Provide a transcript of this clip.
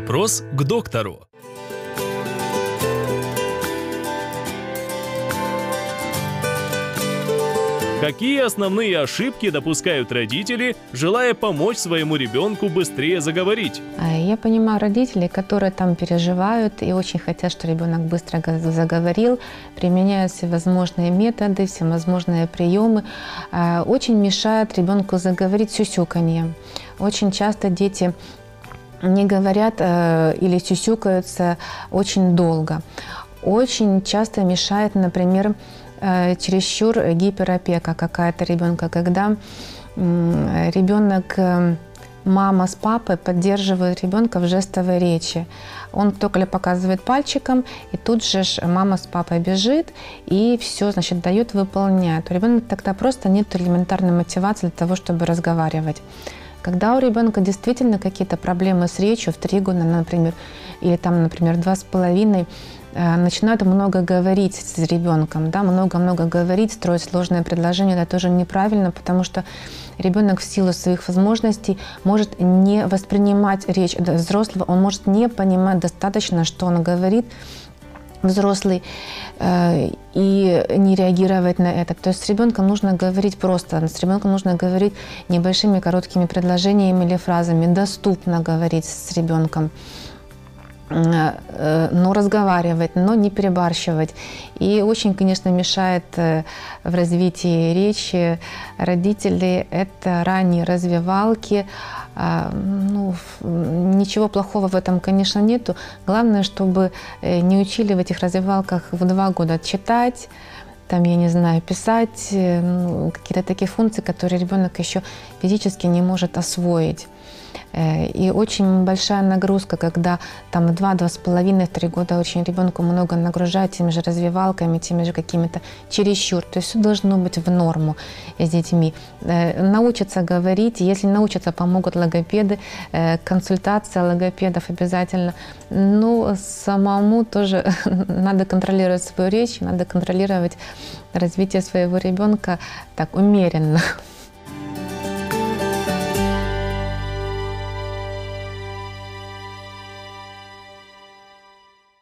Вопрос к доктору. Какие основные ошибки допускают родители, желая помочь своему ребенку быстрее заговорить? Я понимаю родителей, которые там переживают и очень хотят, чтобы ребенок быстро заговорил, применяют всевозможные методы, всевозможные приемы. Очень мешает ребенку заговорить сюсюканье. Очень часто дети не говорят или сюсюкаются очень долго. Очень часто мешает, например, чересчур гиперопека какая-то ребенка, когда ребенок, мама с папой поддерживают ребенка в жестовой речи. Он только показывает пальчиком, и тут же мама с папой бежит и все, значит, дает, выполняет. У ребенка тогда просто нет элементарной мотивации для того, чтобы разговаривать. Когда у ребенка действительно какие-то проблемы с речью в 3 года, например, или там, например, 2,5, начинают много говорить с ребенком, да, много-много говорить, строить сложные предложения, это тоже неправильно, потому что ребенок в силу своих возможностей может не воспринимать речь взрослого, он может не понимать достаточно, что он говорит, взрослый, и не реагировать на это. То есть с ребенком нужно говорить просто, с ребенком нужно говорить небольшими короткими предложениями или фразами, доступно говорить с ребенком. Но разговаривать, но не перебарщивать. И очень, конечно, мешает в развитии речи родителей это ранние развивалки. Ну, ничего плохого в этом, конечно, нету. Главное, чтобы не учили в этих развивалках в 2 года читать, там, я не знаю, писать, ну, какие-то такие функции, которые ребенок еще физически не может освоить. И очень большая нагрузка, когда там 2-2,5-3 года очень ребенку много нагружают теми же развивалками, теми же какими-то чересчур. То есть все должно быть в норму с детьми. Научатся говорить, если научатся, помогут логопеды, консультация логопедов обязательно. Но самому тоже надо контролировать свою речь, надо контролировать развитие своего ребенка так умеренно.